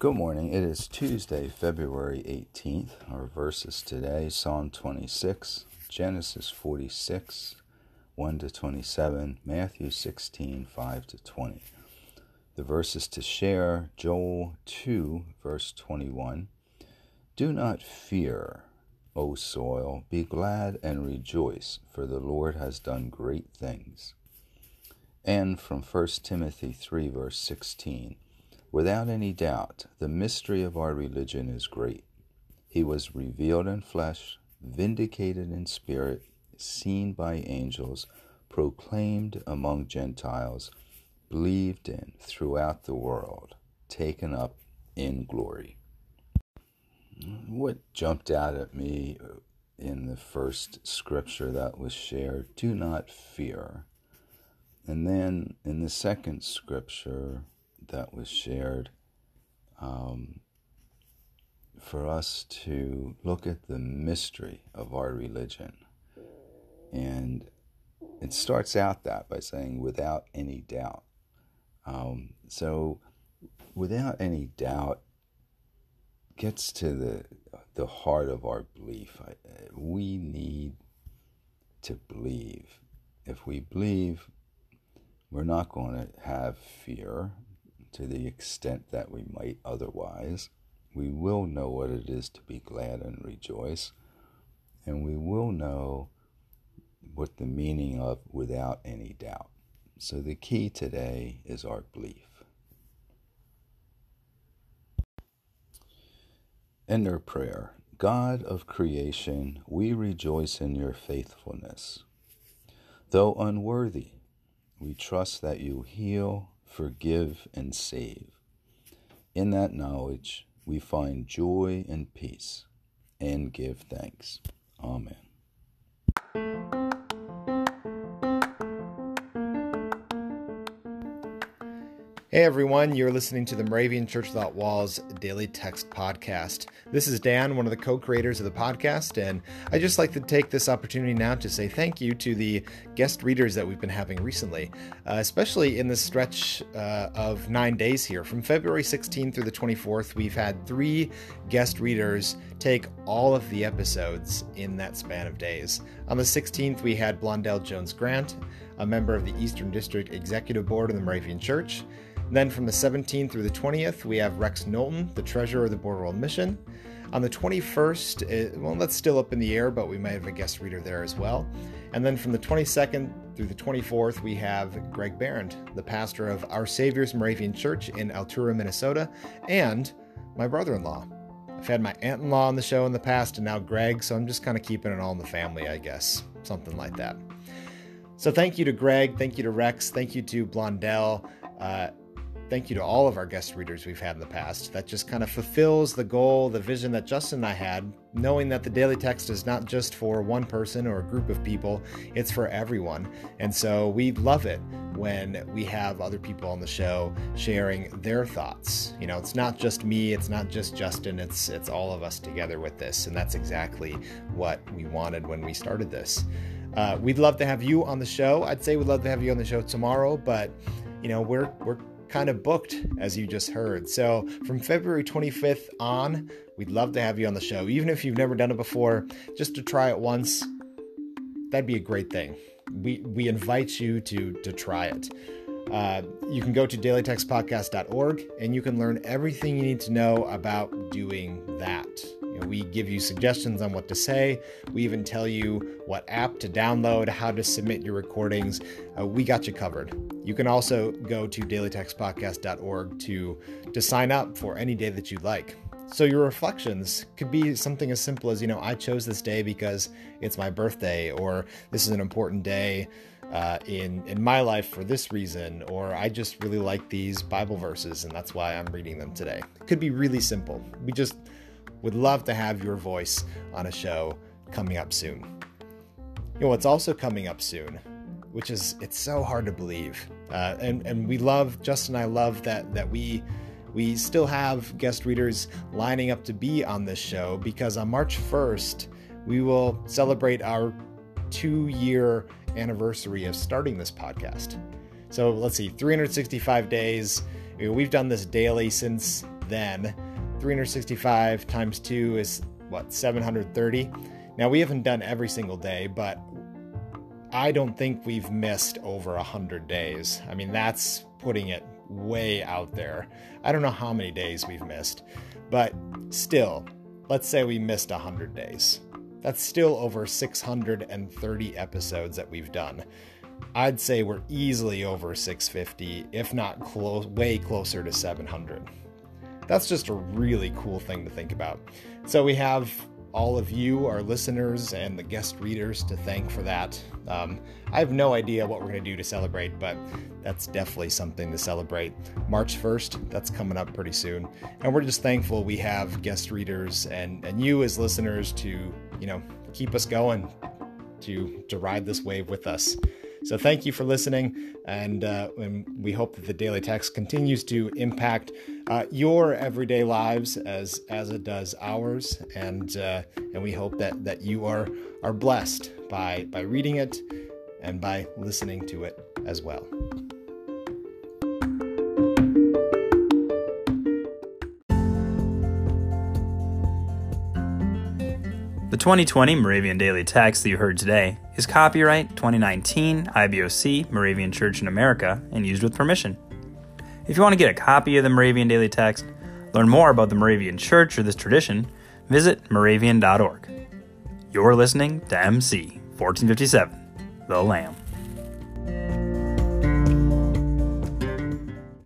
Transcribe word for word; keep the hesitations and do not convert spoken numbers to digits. Good morning. It is Tuesday, February eighteenth. Our verses today, Psalm twenty-six, Genesis forty-six, one to twenty-seven, Matthew sixteen, five to twenty. The verses to share, Joel two, verse twenty-one. Do not fear, O soil, be glad and rejoice, for the Lord has done great things. And from First Timothy three, verse sixteen. Without any doubt, the mystery of our religion is great. He was revealed in flesh, vindicated in spirit, seen by angels, proclaimed among Gentiles, believed in throughout the world, taken up in glory. What jumped out at me in the first scripture that was shared, do not fear. And then in the second scripture that was shared, um, for us to look at the mystery of our religion. And it starts out that by saying, without any doubt. Um, so without any doubt gets to the, the heart of our belief. We need to believe. If we believe, we're not going to have fear to the extent that we might otherwise. We will know what it is to be glad and rejoice, and we will know what the meaning of without any doubt. So the key today is our belief. In their prayer, God of creation, we rejoice in your faithfulness. Though unworthy, we trust that you heal, forgive, and save. In that knowledge, we find joy and peace, and give thanks. Amen. Hey everyone, you're listening to the Moravian Church Without Walls Daily Text Podcast. This is Dan, one of the co-creators of the podcast, and I'd just like to take this opportunity now to say thank you to the guest readers that we've been having recently, uh, especially in this stretch uh, of nine days here. From February sixteenth through the twenty-fourth, we've had three guest readers take all of the episodes in that span of days. On the sixteenth, we had Blondell Jones Grant, a member of the Eastern District Executive Board of the Moravian Church. Then from the seventeenth through the twentieth, we have Rex Knowlton, the treasurer of the Border World Mission. On the twenty-first, well, that's still up in the air, but we may have a guest reader there as well. And then from the twenty-second through the twenty-fourth, we have Greg Behrend, the pastor of Our Savior's Moravian Church in Altura, Minnesota, and my brother-in-law. I've had my aunt-in-law on the show in the past and now Greg, so I'm just kind of keeping it all in the family, I guess, something like that. So thank you to Greg, thank you to Rex, thank you to Blondell, uh, thank you to all of our guest readers we've had in the past. That just kind of fulfills the goal, the vision that Justin and I had, knowing that the Daily Text is not just for one person or a group of people, it's for everyone. And so we love it when we have other people on the show sharing their thoughts. You know, it's not just me, it's not just Justin, it's it's all of us together with this. And that's exactly what we wanted when we started this. Uh, we'd love to have you on the show. I'd say we'd love to have you on the show tomorrow, but you know, we're we're kind of booked, as you just heard. So from February twenty-fifth on, we'd love to have you on the show. Even if you've never done it before, just to try it once, that'd be a great thing. We we invite you to, to try it. Uh, you can go to daily text podcast dot org and you can learn everything you need to know about doing that. You know, we give you suggestions on what to say. We even tell you what app to download, how to submit your recordings. Uh, we got you covered. You can also go to daily text podcast dot org to, to sign up for any day that you like. So your reflections could be something as simple as, you know, I chose this day because it's my birthday, or this is an important day uh, in, in my life for this reason, or I just really like these Bible verses and that's why I'm reading them today. It could be really simple. We just would love to have your voice on a show coming up soon. You know, what's also coming up soon, which is, it's so hard to believe. Uh, and, and we love, Justin and I love that, that we... We still have guest readers lining up to be on this show, because on March first, we will celebrate our two-year anniversary of starting this podcast. So let's see, three hundred sixty-five days. We've done this daily since them. three hundred sixty-five times two is, what, seven hundred thirty? Now, we haven't done every single day, but I don't think we've missed over one hundred days. I mean, that's putting it way out there. I don't know how many days we've missed, but still, let's say we missed one hundred days. That's still over six hundred thirty episodes that we've done. I'd say we're easily over six hundred fifty, if not close, way closer to seven hundred. That's just a really cool thing to think about. So we have all of you, our listeners, and the guest readers to thank for that. Um, I have no idea what we're going to do to celebrate, but that's definitely something to celebrate. March first, that's coming up pretty soon. And we're just thankful we have guest readers and, and you as listeners to, you know, keep us going, to, to ride this wave with us. So thank you for listening, and, uh, and we hope that the Daily Text continues to impact uh, your everyday lives as as it does ours, and uh, and we hope that that you are are blessed by by reading it and by listening to it as well. The twenty twenty Moravian Daily Text that you heard today is copyright twenty nineteen I B O C Moravian Church in America and used with permission. If you want to get a copy of the Moravian Daily Text, learn more about the Moravian Church or this tradition, visit moravian dot org. You're listening to M C fourteen fifty-seven, The Lamb.